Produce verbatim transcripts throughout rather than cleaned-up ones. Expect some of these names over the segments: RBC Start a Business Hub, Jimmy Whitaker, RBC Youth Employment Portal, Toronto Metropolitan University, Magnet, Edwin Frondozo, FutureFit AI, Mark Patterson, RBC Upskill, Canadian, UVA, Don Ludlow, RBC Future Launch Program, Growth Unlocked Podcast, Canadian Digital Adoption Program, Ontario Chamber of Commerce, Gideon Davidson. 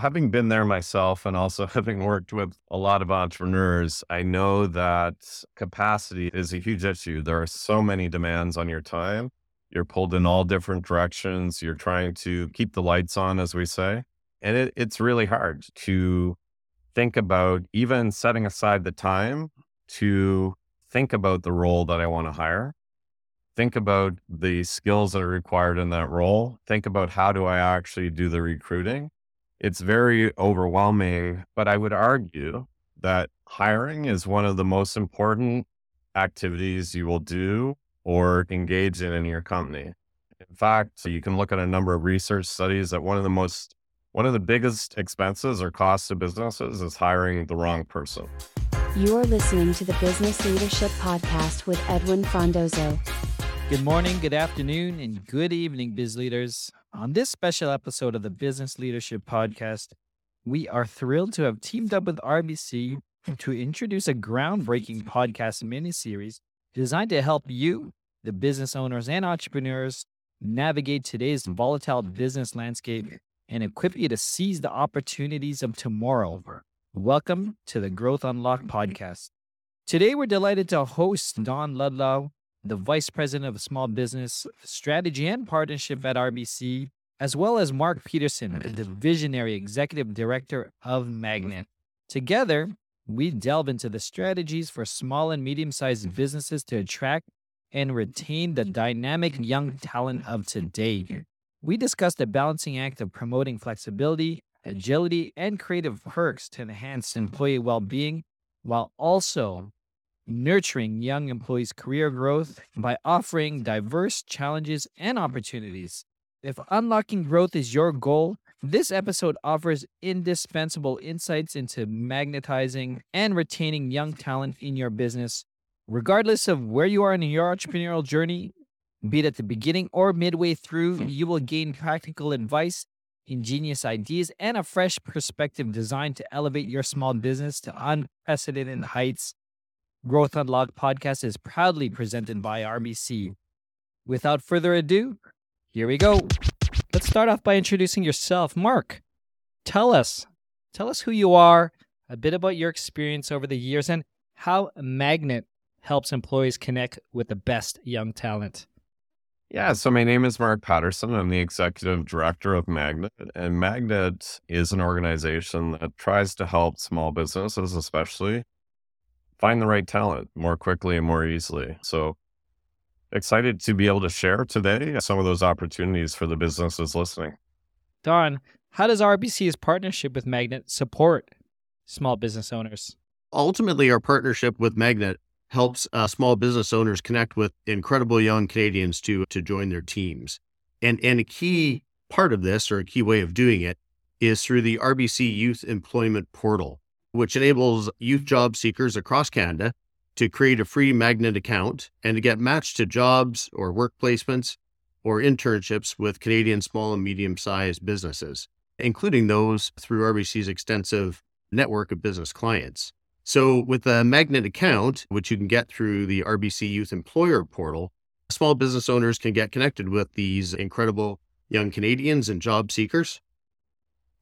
Having been there myself and also having worked with a lot of entrepreneurs, I know that capacity is a huge issue. There are so many demands on your time. You're pulled in all different directions. You're trying to keep the lights on, as we say. And it, it's really hard to think about even setting aside the time to think about the role that I want to hire. Think about the skills that are required in that role. Think about how do I actually do the recruiting. It's very overwhelming, but I would argue that hiring is one of the most important activities you will do or engage in in your company. In fact, you can look at a number of research studies that one of the most, one of the biggest expenses or costs to businesses is hiring the wrong person. You are listening to the Business Leadership Podcast with Edwin Frondozo. Good morning, good afternoon, and good evening, biz leaders. On this special episode of the Business Leadership Podcast, we are thrilled to have teamed up with R B C to introduce a groundbreaking podcast miniseries designed to help you, the business owners and entrepreneurs, navigate today's volatile business landscape and equip you to seize the opportunities of tomorrow. Welcome to the Growth Unlocked Podcast. Today, we're delighted to host Don Ludlow, the Vice President of Small Business Strategy and Partnership at R B C, as well as Mark Patterson, the Visionary Executive Director of Magnet. Together, we delve into the strategies for small and medium-sized businesses to attract and retain the dynamic young talent of today. We discuss the balancing act of promoting flexibility, agility, and creative perks to enhance employee well-being, while also nurturing young employees' career growth by offering diverse challenges and opportunities. If unlocking growth is your goal, this episode offers indispensable insights into magnetizing and retaining young talent in your business, regardless of where you are in your entrepreneurial journey. Be it at the beginning or midway through, you will gain practical advice, ingenious ideas, and a fresh perspective designed to elevate your small business to unprecedented heights. Growth Unlocked Podcast is proudly presented by R B C. Without further ado, here we go. Let's start off by introducing yourself. Mark, tell us, tell us who you are, a bit about your experience over the years, and how Magnet helps employees connect with the best young talent. Yeah, so my name is Mark Patterson. I'm the Executive Director of Magnet, and Magnet is an organization that tries to help small businesses, especially, find the right talent more quickly and more easily. So excited to be able to share today some of those opportunities for the businesses listening. Don, how does R B C's partnership with Magnet support small business owners? Ultimately, our partnership with Magnet helps uh, small business owners connect with incredible young Canadians to, to join their teams. And, and a key part of this, or a key way of doing it, is through the R B C Youth Employment Portal, which enables youth job seekers across Canada to create a free Magnet account and to get matched to jobs or work placements or internships with Canadian small and medium-sized businesses, including those through R B C's extensive network of business clients. So with a Magnet account, which you can get through the R B C Youth Employer Portal, small business owners can get connected with these incredible young Canadians and job seekers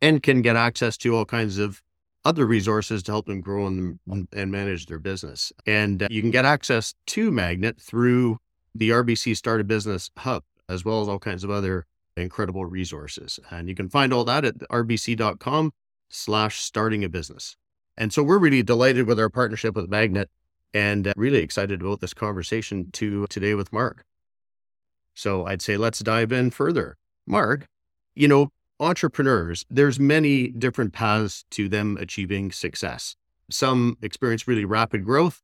and can get access to all kinds of other resources to help them grow and, and manage their business. And uh, you can get access to Magnet through the R B C Start a Business Hub, as well as all kinds of other incredible resources. And you can find all that at rbc.com slash starting a business. And so we're really delighted with our partnership with Magnet and uh, really excited about this conversation to today with Mark. So I'd say let's dive in further. Mark, you know, entrepreneurs, there's many different paths to them achieving success. Some experience really rapid growth.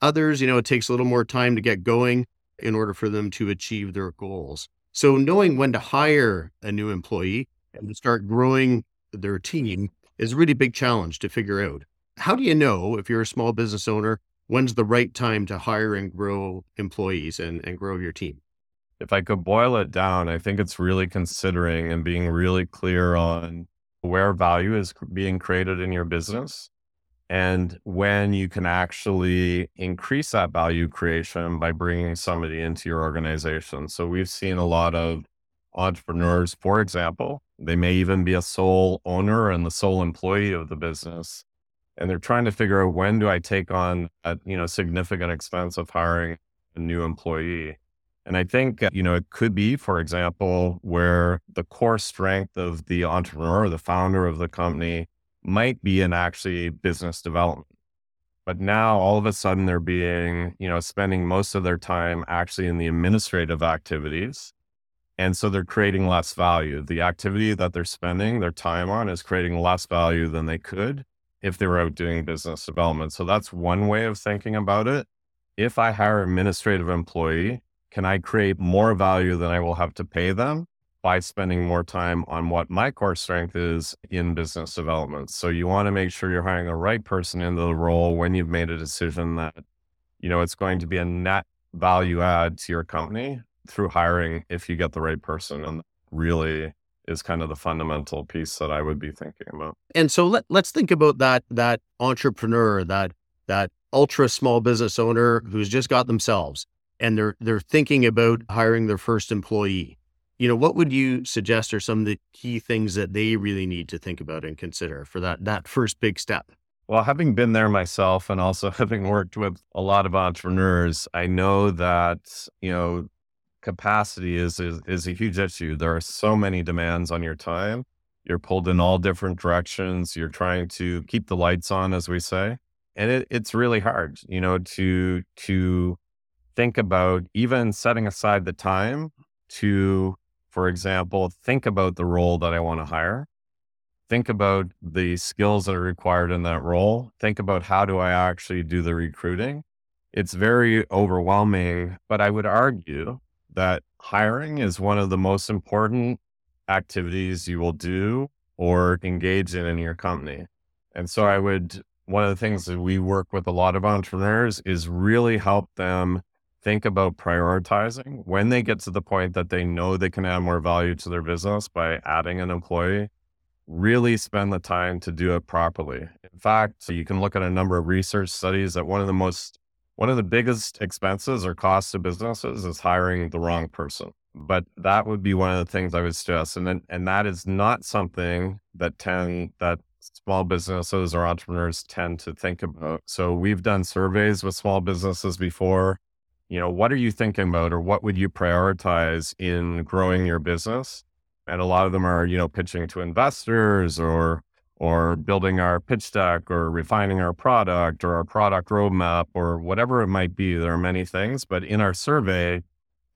Others, you know, it takes a little more time to get going in order for them to achieve their goals. So knowing when to hire a new employee and to start growing their team is a really big challenge to figure out. How do you know, if you're a small business owner, when's the right time to hire and grow employees and, and grow your team? If I could boil it down, I think it's really considering and being really clear on where value is being created in your business and when you can actually increase that value creation by bringing somebody into your organization. So we've seen a lot of entrepreneurs, for example, They may even be a sole owner and the sole employee of the business. And they're trying to figure out, when do I take on a you know, significant expense of hiring a new employee? And I think, you know, it could be, for example, where the core strength of the entrepreneur or the founder of the company might be in actually business development. But now all of a sudden they're being, you know, spending most of their time actually in the administrative activities. And so they're creating less value. The activity that they're spending their time on is creating less value than they could if they were out doing business development. So that's one way of thinking about it. If I hire an administrative employee, can I create more value than I will have to pay them by spending more time on what my core strength is in business development? So you want to make sure you're hiring the right person into the role when you've made a decision that, you know, it's going to be a net value add to your company through hiring if you get the right person. And really is kind of the fundamental piece that I would be thinking about. And so let, let's think about that that entrepreneur, that that ultra small business owner who's just got themselves and they're they're thinking about hiring their first employee. You know, what would you suggest are some of the key things that they really need to think about and consider for that that first big step? Well, having been there myself and also having worked with a lot of entrepreneurs, I know that, you know, capacity is, is, is a huge issue. There are so many demands on your time. You're pulled in all different directions. You're trying to keep the lights on, as we say. And it, it's really hard, you know, to, to think about even setting aside the time to, for example, think about the role that I want to hire. Think about the skills that are required in that role. Think about, how do I actually do the recruiting? It's very overwhelming, but I would argue that hiring is one of the most important activities you will do or engage in in your company. And so I would, one of the things that we work with a lot of entrepreneurs is really help them think about prioritizing when they get to the point that they know they can add more value to their business by adding an employee. Really spend the time to do it properly. In fact, you can look at a number of research studies that one of the most One of the biggest expenses or costs to businesses is hiring the wrong person. But that would be one of the things I would stress. And then, and that is not something that tend, that small businesses or entrepreneurs tend to think about. So we've done surveys with small businesses before. You know, what are you thinking about, or what would you prioritize in growing your business? And a lot of them are, you know, pitching to investors or or building our pitch deck or refining our product or our product roadmap or whatever it might be. There are many things, but in our survey,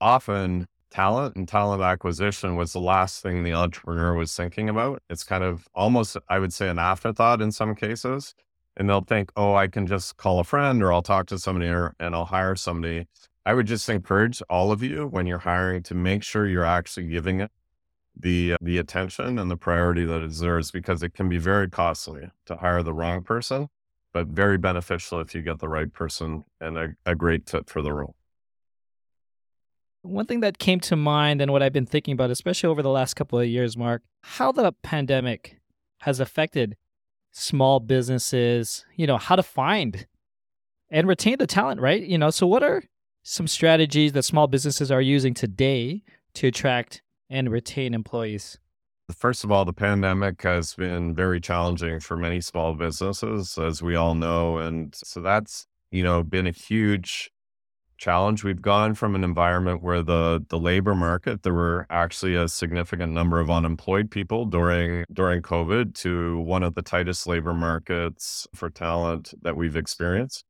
often talent and talent acquisition was the last thing the entrepreneur was thinking about. It's kind of almost, I would say, an afterthought in some cases. And they'll think, oh, I can just call a friend, or I'll talk to somebody, or, and I'll hire somebody. I would just encourage all of you, when you're hiring, to make sure you're actually giving it the the attention and the priority that it deserves, because it can be very costly to hire the wrong person, but very beneficial if you get the right person and a, a great fit for the role. One thing that came to mind, and what I've been thinking about, especially over the last couple of years, Mark, how the pandemic has affected small businesses, you know, how to find and retain the talent, right? You know, so what are some strategies that small businesses are using today to attract and retain employees? First of all, the pandemic has been very challenging for many small businesses, as we all know. And so that's, you know, been a huge challenge. We've gone from an environment where the, the labor market, there were actually a significant number of unemployed people during, during COVID, to one of the tightest labor markets for talent that we've experienced.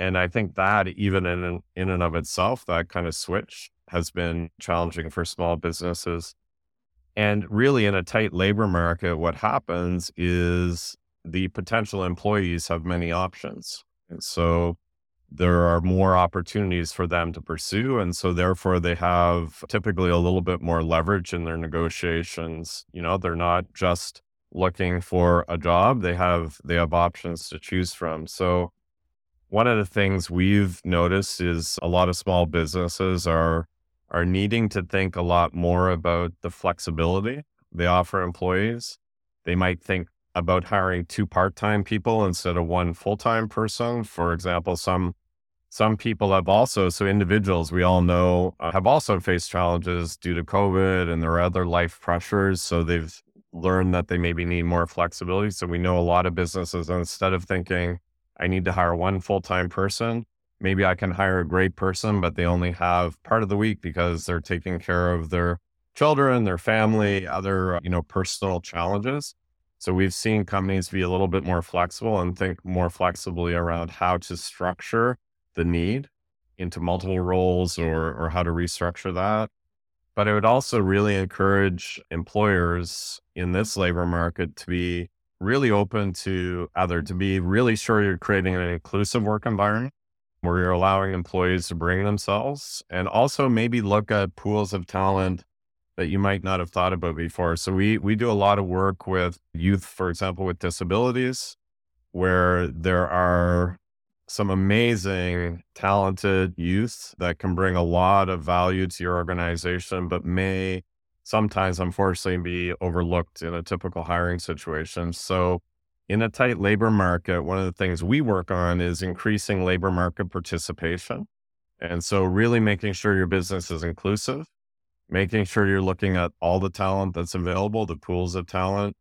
And I think that even in, in and of itself, that kind of switch has been challenging for small businesses. And really, in a tight labor market, what happens is the potential employees have many options. And so there are more opportunities for them to pursue. And so therefore they have typically a little bit more leverage in their negotiations. You know, they're not just looking for a job. They have, they have options to choose from. So one of the things we've noticed is a lot of small businesses are are needing to think a lot more about the flexibility they offer employees. They might think about hiring two part-time people instead of one full-time person. For example, some Some people have also, so individuals we all know uh, have also faced challenges due to COVID and their other life pressures. So they've learned that they maybe need more flexibility. So we know a lot of businesses, instead of thinking, I need to hire one full-time person, maybe I can hire a great person, but they only have part of the week because they're taking care of their children, their family, other, you know, personal challenges. So we've seen companies be a little bit more flexible and think more flexibly around how to structure the need into multiple roles or or how to restructure that. But I would also really encourage employers in this labor market to be really open to other, to be really sure you're creating an inclusive work environment where you're allowing employees to bring themselves, and also maybe look at pools of talent that you might not have thought about before. So we we do a lot of work with youth, for example, with disabilities, where there are some amazing, talented youth that can bring a lot of value to your organization, but may sometimes, unfortunately, be overlooked in a typical hiring situation. So in a tight labor market, one of the things we work on is increasing labor market participation. And so really making sure your business is inclusive, making sure you're looking at all the talent that's available, the pools of talent,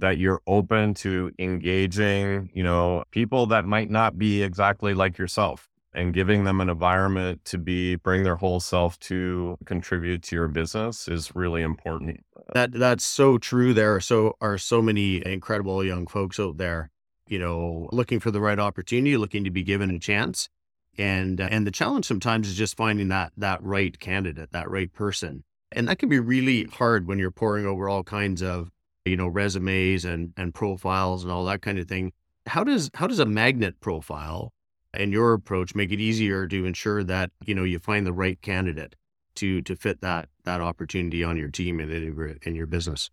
that you're open to engaging, you know, people that might not be exactly like yourself, and giving them an environment to be, bring their whole self to contribute to your business is really important. That that's so true. There are so, are so many incredible young folks out there, you know, looking for the right opportunity, looking to be given a chance. And, uh, and the challenge sometimes is just finding that, that right candidate, that right person. And that can be really hard when you're pouring over all kinds of, you know, resumes and, and profiles and all that kind of thing. How does, how does a magnet profile and your approach make it easier to ensure that, you know, you find the right candidate to, to fit that, that opportunity on your team and in your business?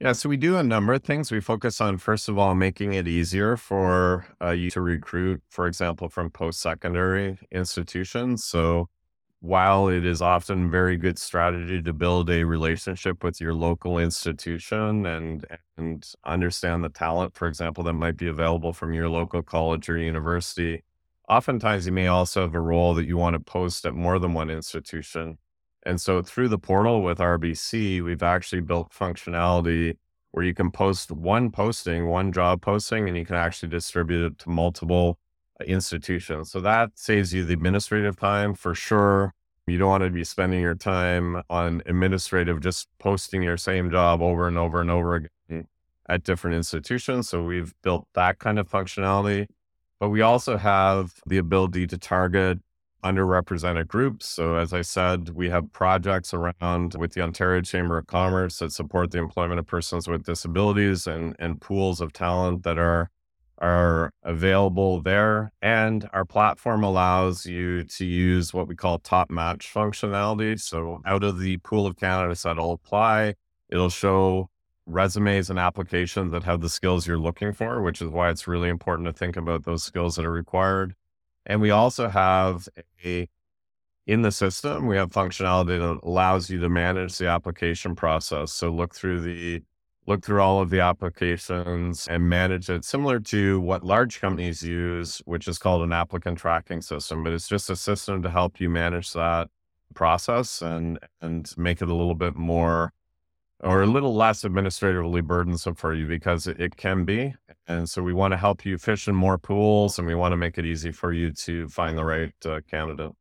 Yeah. So we do a number of things. We focus on, first of all, making it easier for uh, you to recruit, for example, from post-secondary institutions. So while it is often very good strategy to build a relationship with your local institution and and understand the talent, for example, that might be available from your local college or university, oftentimes you may also have a role that you want to post at more than one institution. And so through the portal with R B C, we've actually built functionality where you can post one posting, one job posting, and you can actually distribute it to multiple institution. So that saves you the administrative time for sure. You don't want to be spending your time on administrative, just posting your same job over and over and over again at different institutions. So we've built that kind of functionality, but we also have the ability to target underrepresented groups. So as I said, we have projects around with the Ontario Chamber of Commerce that support the employment of persons with disabilities and, and pools of talent that are are available there. And our platform allows you to use what we call top match functionality. So out of the pool of candidates that'll apply, it'll show resumes and applications that have the skills you're looking for, which is why it's really important to think about those skills that are required. And we also have a, in the system, we have functionality that allows you to manage the application process. So look through the Look through all of the applications and manage it, similar to what large companies use, which is called an applicant tracking system. But it's just a system to help you manage that process and and make it a little bit more or a little less administratively burdensome for you, because it, it can be. And so we want to help you fish in more pools, and we want to make it easy for you to find the right uh, candidate.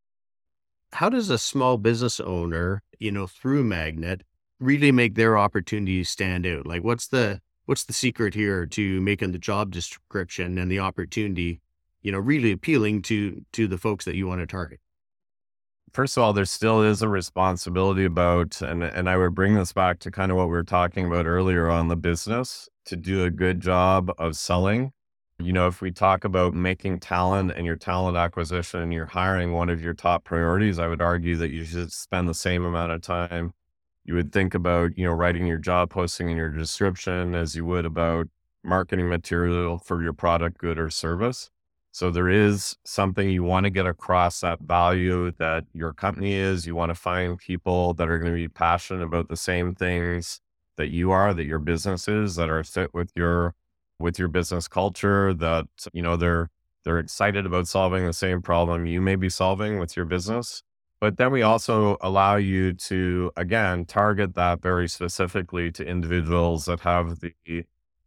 How does a small business owner, you know, through Magnet, really make their opportunities stand out? Like what's the, what's the secret here to making the job description and the opportunity, you know, really appealing to, to the folks that you want to target? First of all, there still is a responsibility about, and, and I would bring this back to kind of what we were talking about earlier on the business, to do a good job of selling. You know, if we talk about making talent and your talent acquisition and your hiring one of your top priorities, I would argue that you should spend the same amount of time you would think about, you know, writing your job posting and your description as you would about marketing material for your product, good or service. So there is something you want to get across, that value that your company is. You want to find people that are going to be passionate about the same things that you are, that your business is, that are fit with your, with your business culture, that, you know, they're, They're excited about solving the same problem you may be solving with your business. But then we also allow you to, again, target that very specifically to individuals that have the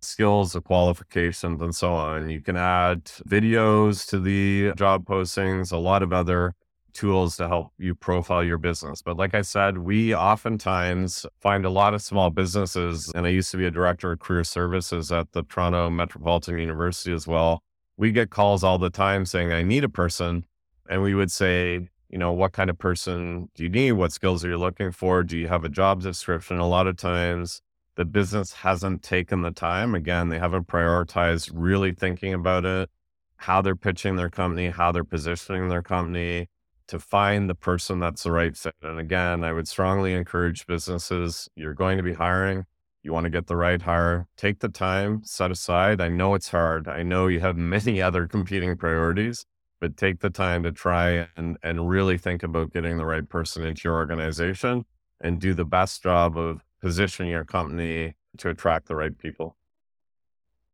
skills, the qualifications, and so on. You can add videos to the job postings, a lot of other tools to help you profile your business. But like I said, we oftentimes find a lot of small businesses, and I used to be a director of career services at the Toronto Metropolitan University as well. We get calls all the time saying, I need a person. And we would say, you know, what kind of person do you need? What skills are you looking for? Do you have a job description? A lot of times the business hasn't taken the time. Again, they haven't prioritized really thinking about it, how they're pitching their company, how they're positioning their company to find the person that's the right fit. And again, I would strongly encourage businesses, you're going to be hiring. You want to get the right hire. Take the time, set aside. I know it's hard. I know you have many other competing priorities, but take the time to try and, and really think about getting the right person into your organization and do the best job of positioning your company to attract the right people.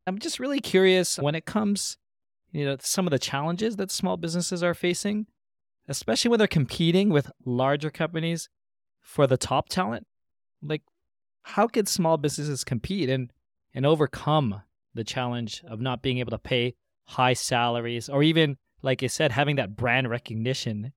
I'm just really curious when it comes, you know, to some of the challenges that small businesses are facing, especially when they're competing with larger companies for the top talent. Like, how can small businesses compete and, and overcome the challenge of not being able to pay high salaries or even, like you said, having that brand recognition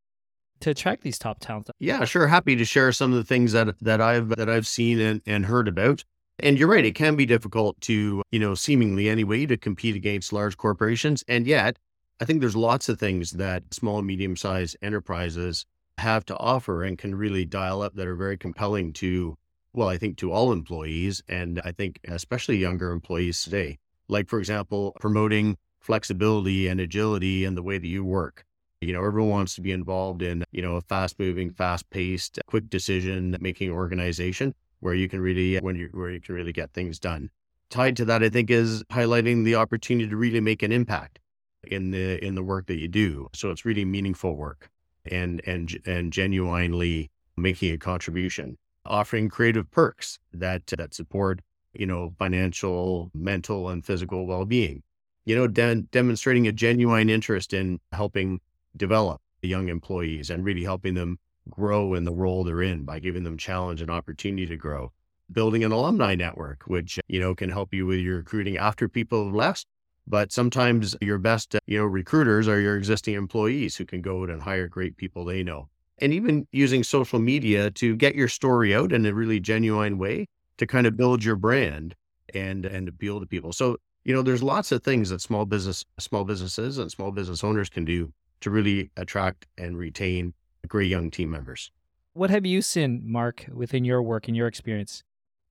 to attract these top talents? Yeah, sure. Happy to share some of the things that, that I've that I've seen and, and heard about. And you're right, it can be difficult to, you know, seemingly anyway, to compete against large corporations. And yet, I think there's lots of things that small and medium-sized enterprises have to offer and can really dial up that are very compelling to, well, I think to all employees, and I think especially younger employees today. Like, for example, promoting flexibility and agility in the way that you work. You know, everyone wants to be involved in, you know, a fast moving, fast paced, quick decision making organization where you can really, when you, where you can really get things done. Tied to that, I think, is highlighting the opportunity to really make an impact in the, in the work that you do. So it's really meaningful work and, and, and genuinely making a contribution, offering creative perks that, that support, you know, financial, mental, and physical well-being. You know, de- demonstrating a genuine interest in helping develop the young employees and really helping them grow in the role they're in by giving them challenge and opportunity to grow. Building an alumni network, which, you know, can help you with your recruiting after people have left. But sometimes your best, you know, recruiters are your existing employees who can go out and hire great people they know. And even using social media to get your story out in a really genuine way to kind of build your brand and, and appeal to people. So, you know, there's lots of things that small business, small businesses and small business owners can do to really attract and retain great young team members. What have you seen, Mark, within your work and your experience?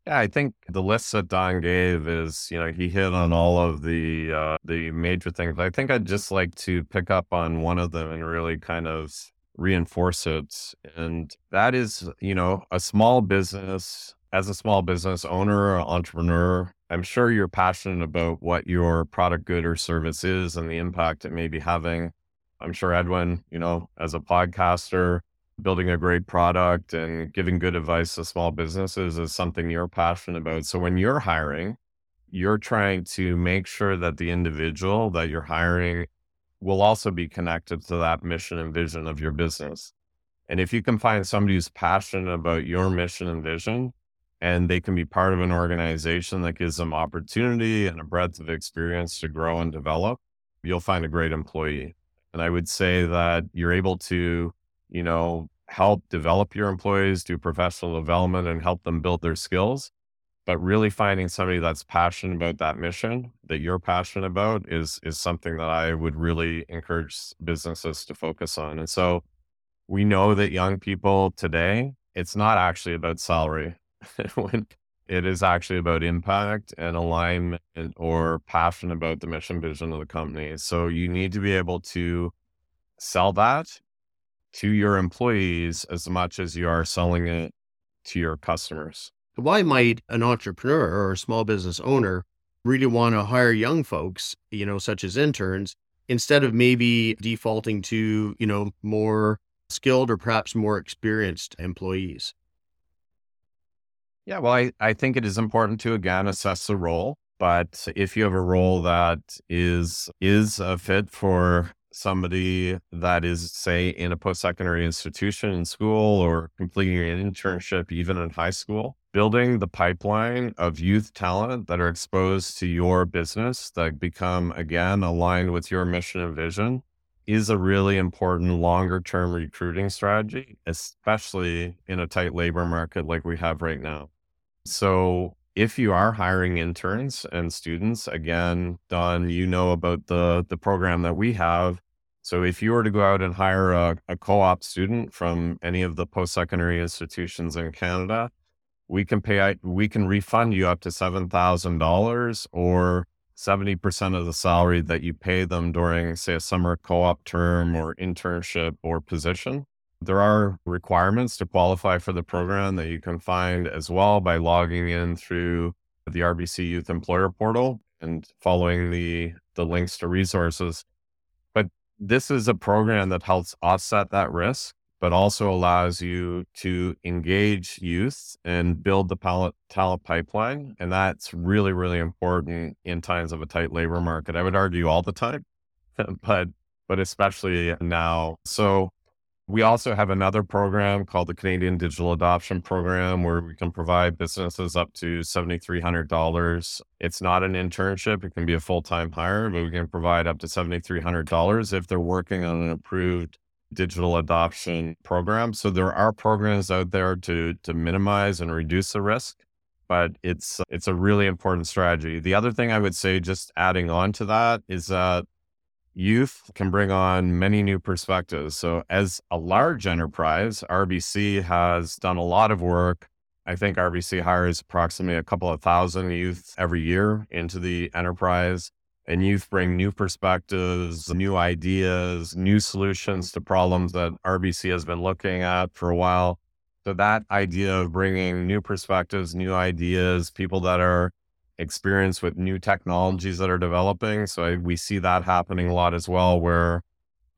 Yeah, I think the list that Don gave is, you know, he hit on all of the uh, the major things. I think I'd just like to pick up on one of them and really kind of reinforce it. And that is, you know, a small business, as a small business owner or entrepreneur, I'm sure you're passionate about what your product, good, or service is and the impact it may be having. I'm sure, Edwin, you know, as a podcaster, building a great product and giving good advice to small businesses is something you're passionate about. So when you're hiring, you're trying to make sure that the individual that you're hiring will also be connected to that mission and vision of your business. And if you can find somebody who's passionate about your mission and vision, and they can be part of an organization that gives them opportunity and a breadth of experience to grow and develop, you'll find a great employee. And I would say that you're able to, you know, help develop your employees, do professional development and help them build their skills. But really finding somebody that's passionate about that mission that you're passionate about is, is something that I would really encourage businesses to focus on. And so we know that young people today, it's not actually about salary. When it is actually about impact and alignment or passion about the mission vision of the company. So you need to be able to sell that to your employees as much as you are selling it to your customers. Why might an entrepreneur or a small business owner really want to hire young folks, you know, such as interns, instead of maybe defaulting to, you know, more skilled or perhaps more experienced employees? Yeah, well, I, I think it is important to, again, assess the role. But if you have a role that is is a fit for somebody that is, say, in a post-secondary institution in school or completing an internship, even in high school, building the pipeline of youth talent that are exposed to your business, that become, again, aligned with your mission and vision, is a really important longer-term recruiting strategy, especially in a tight labor market like we have right now. So if you are hiring interns and students, again, Don, you know about the, the program that we have. So if you were to go out and hire a, a co-op student from any of the post-secondary institutions in Canada, we can pay, we can refund you up to seven thousand dollars or seventy percent of the salary that you pay them during, say, a summer co-op term or internship or position. There are requirements to qualify for the program that you can find as well by logging in through the R B C Youth Employer Portal and following the, the links to resources. But this is a program that helps offset that risk, but also allows you to engage youth and build the talent, talent pipeline. And that's really, really important in times of a tight labor market. I would argue all the time, but but especially now. So we also have another program called the Canadian Digital Adoption Program, where we can provide businesses up to seven thousand three hundred dollars. It's not an internship. It can be a full-time hire, but we can provide up to seven thousand three hundred dollars if they're working on an approved digital adoption program. So there are programs out there to, to minimize and reduce the risk, but it's, it's a really important strategy. The other thing I would say, just adding on to that, is that youth can bring on many new perspectives. So as a large enterprise, R B C has done a lot of work. I think R B C hires approximately a couple of thousand youth every year into the enterprise. And youth bring new perspectives, new ideas, new solutions to problems that R B C has been looking at for a while. So that idea of bringing new perspectives, new ideas, people that are experience with new technologies that are developing. So I, we see that happening a lot as well, where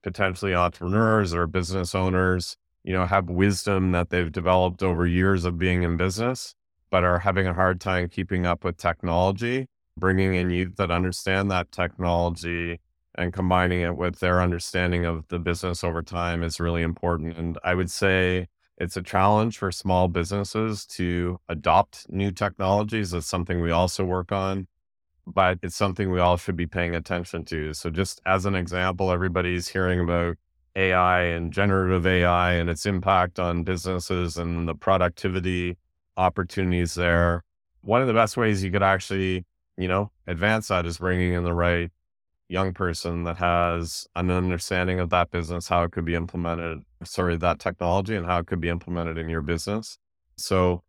potentially entrepreneurs or business owners, you know, have wisdom that they've developed over years of being in business, but are having a hard time keeping up with technology, bringing in youth that understand that technology and combining it with their understanding of the business over time is really important. And I would say it's a challenge for small businesses to adopt new technologies. It's something we also work on, but it's something we all should be paying attention to. So just as an example, everybody's hearing about A I and generative A I and its impact on businesses and the productivity opportunities there. One of the best ways you could actually, you know, advance that is bringing in the right young person that has an understanding of that business, how it could be implemented, sorry, that technology and how it could be implemented in your business. So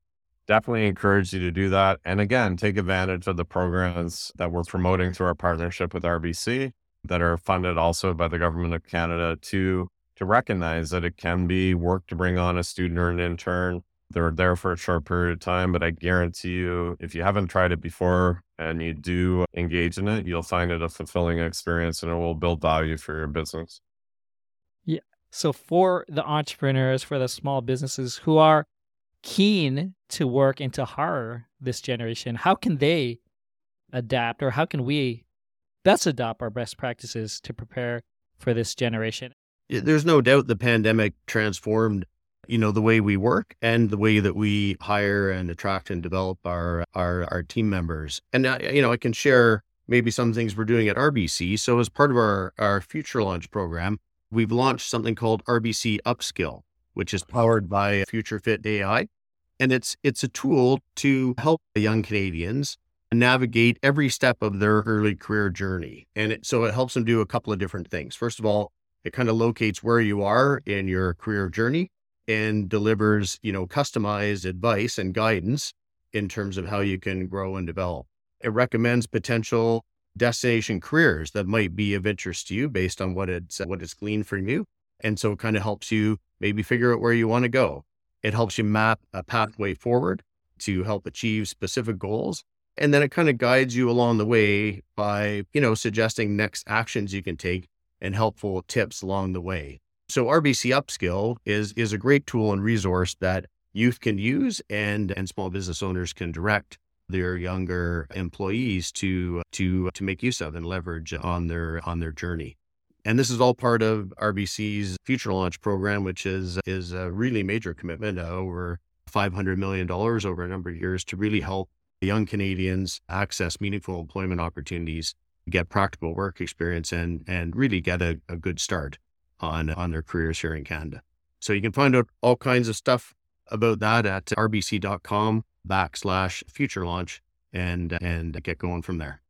definitely encourage you to do that. And again, take advantage of the programs that we're promoting through our partnership with R B C that are funded also by the government of Canada to, to recognize that it can be work to bring on a student or an intern. They're there for a short period of time, but I guarantee you, if you haven't tried it before and you do engage in it, you'll find it a fulfilling experience and it will build value for your business. Yeah. So for the entrepreneurs, for the small businesses who are keen to work and to hire this generation, how can they adapt, or how can we best adopt our best practices to prepare for this generation? There's no doubt the pandemic transformed you know, the way we work and the way that we hire and attract and develop our, our, our team members. And, uh, you know, I can share maybe some things we're doing at R B C. So as part of our, our Future Launch program, we've launched something called R B C Upskill, which is powered by FutureFit A I. And it's, it's a tool to help the young Canadians navigate every step of their early career journey. And it, so it helps them do a couple of different things. First of all, it kind of locates where you are in your career journey and delivers, you know, customized advice and guidance in terms of how you can grow and develop. It recommends potential destination careers that might be of interest to you based on what it's, what it's gleaned from you. And so it kind of helps you maybe figure out where you want to go. It helps you map a pathway forward to help achieve specific goals. And then it kind of guides you along the way by, you know, suggesting next actions you can take and helpful tips along the way. So R B C Upskill is, is a great tool and resource that youth can use and, and small business owners can direct their younger employees to to to make use of and leverage on their on their journey. And this is all part of R B C's Future Launch Program, which is is a really major commitment, uh, over five hundred million dollars over a number of years to really help the young Canadians access meaningful employment opportunities, get practical work experience, and and really get a, a good start on on their careers here in Canada. So you can find out all kinds of stuff about that at rbc.com backslash future launch and, and get going from there.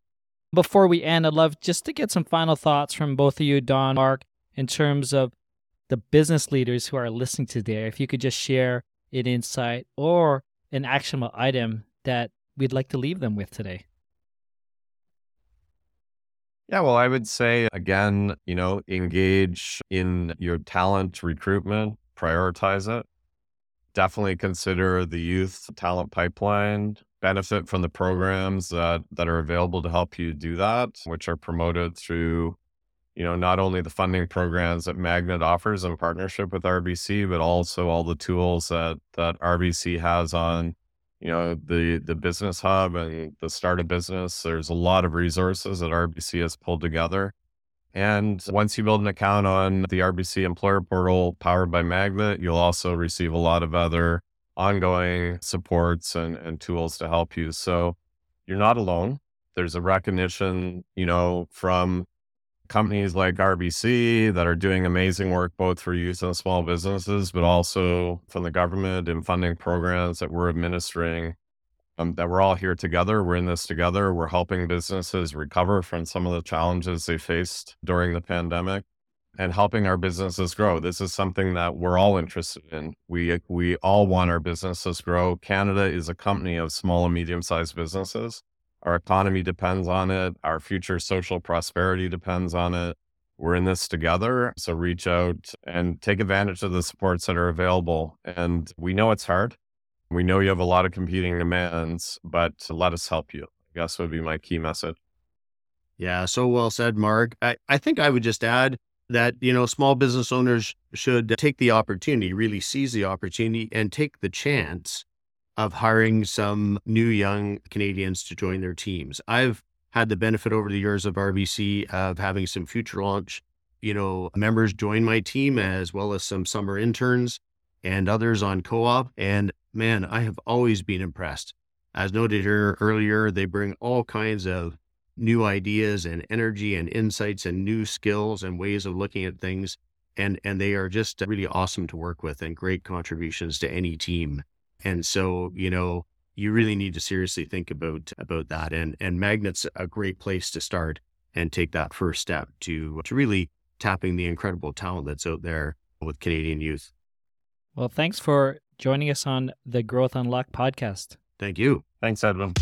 Before we end, I'd love just to get some final thoughts from both of you, Don, Mark, in terms of the business leaders who are listening today. If you could just share an insight or an actionable item that we'd like to leave them with today. Yeah, well, I would say, again, you know, engage in your talent recruitment, prioritize it. Definitely consider the youth talent pipeline, benefit from the programs that, that are available to help you do that, which are promoted through, you know, not only the funding programs that Magnet offers in partnership with R B C, but also all the tools that, that R B C has on, you know, the, the business hub and the start of business. There's a lot of resources that R B C has pulled together. And once you build an account on the R B C Employer Portal powered by Magnet, you'll also receive a lot of other ongoing supports and, and tools to help you. So you're not alone. There's a recognition, you know, from companies like R B C that are doing amazing work, both for youth and small businesses, but also from the government and funding programs that we're administering, Um, that we're all here together. We're in this together. We're helping businesses recover from some of the challenges they faced during the pandemic and helping our businesses grow. This is something that we're all interested in. We, we all want our businesses to grow. Canada is a company of small and medium-sized businesses. Our economy depends on it. Our future social prosperity depends on it. We're in this together. So reach out and take advantage of the supports that are available. And we know it's hard. We know you have a lot of competing demands, but let us help you, I guess would be my key message. Yeah, so well said, Mark. I, I think I would just add that, you know, small business owners should take the opportunity, really seize the opportunity and take the chance of hiring some new young Canadians to join their teams. I've had the benefit over the years of R B C of having some Future Launch, you know, members join my team, as well as some summer interns and others on co-op. And man, I have always been impressed. As noted here earlier, they bring all kinds of new ideas and energy and insights and new skills and ways of looking at things. And, and they are just really awesome to work with and great contributions to any team. And so, you know, you really need to seriously think about, about that. And, and Magnet's a great place to start and take that first step to, to really tapping the incredible talent that's out there with Canadian youth. Well, thanks for joining us on the Growth Unlocked podcast. Thank you. Thanks, Edwin.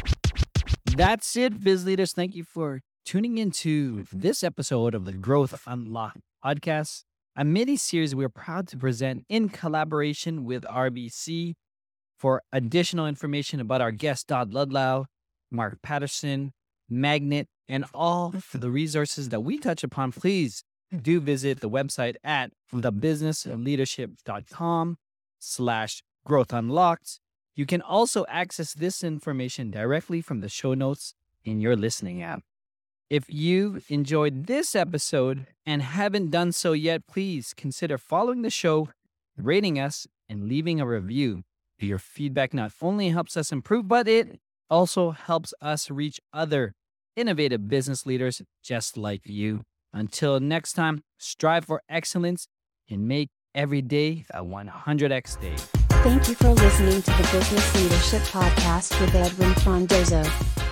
That's it, biz leaders. Thank you for tuning into this episode of the Growth Unlocked podcast, a mini-series we're proud to present in collaboration with R B C. For additional information about our guests, Don Ludlow, Mark Patterson, Magnet, and all the resources that we touch upon, please do visit the website at thebusinessleadership.com. slash growth unlocked. You can also access this information directly from the show notes in your listening app. If you enjoyed this episode and haven't done so yet, please consider following the show, rating us, and leaving a review. Your feedback not only helps us improve, but it also helps us reach other innovative business leaders just like you. Until next time, strive for excellence and make every day a one hundred x day. Thank you for listening to the Business Leadership Podcast with Edwin Frondozo.